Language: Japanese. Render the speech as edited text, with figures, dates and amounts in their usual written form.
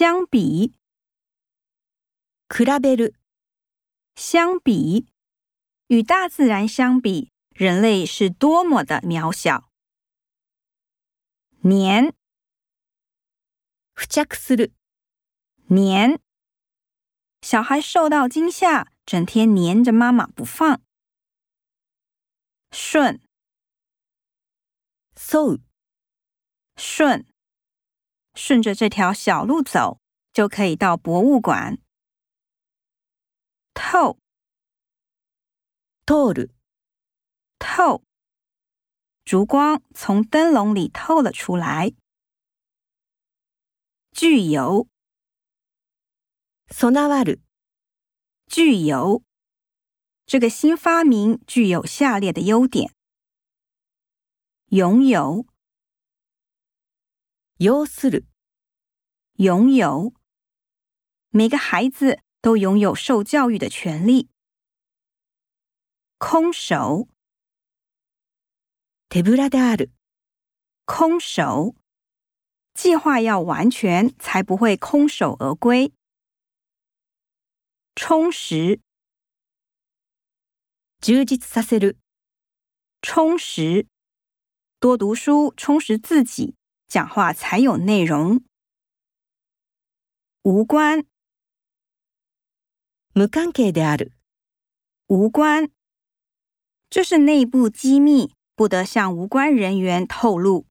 相比、比べる。相比，与大自然相比，人类是多么的渺小。粘，付着する。粘，小孩受到惊吓，整天粘着妈妈不放。顺，そう。顺着这条小路走，就可以到博物馆。透，通る。透，烛光从灯笼里透了出来。具有，備わる。具有，这个新发明具有下列的优点：拥有。要する。拥有，每个孩子都拥有受教育的权利。空手，手ぶらである。空手，计划要完全才不会空手而归。充实，充実させる。充实，多读书，充实自己，讲话才有内容。无关，無関係である。无关，这是内部机密，不得向无关人员透露。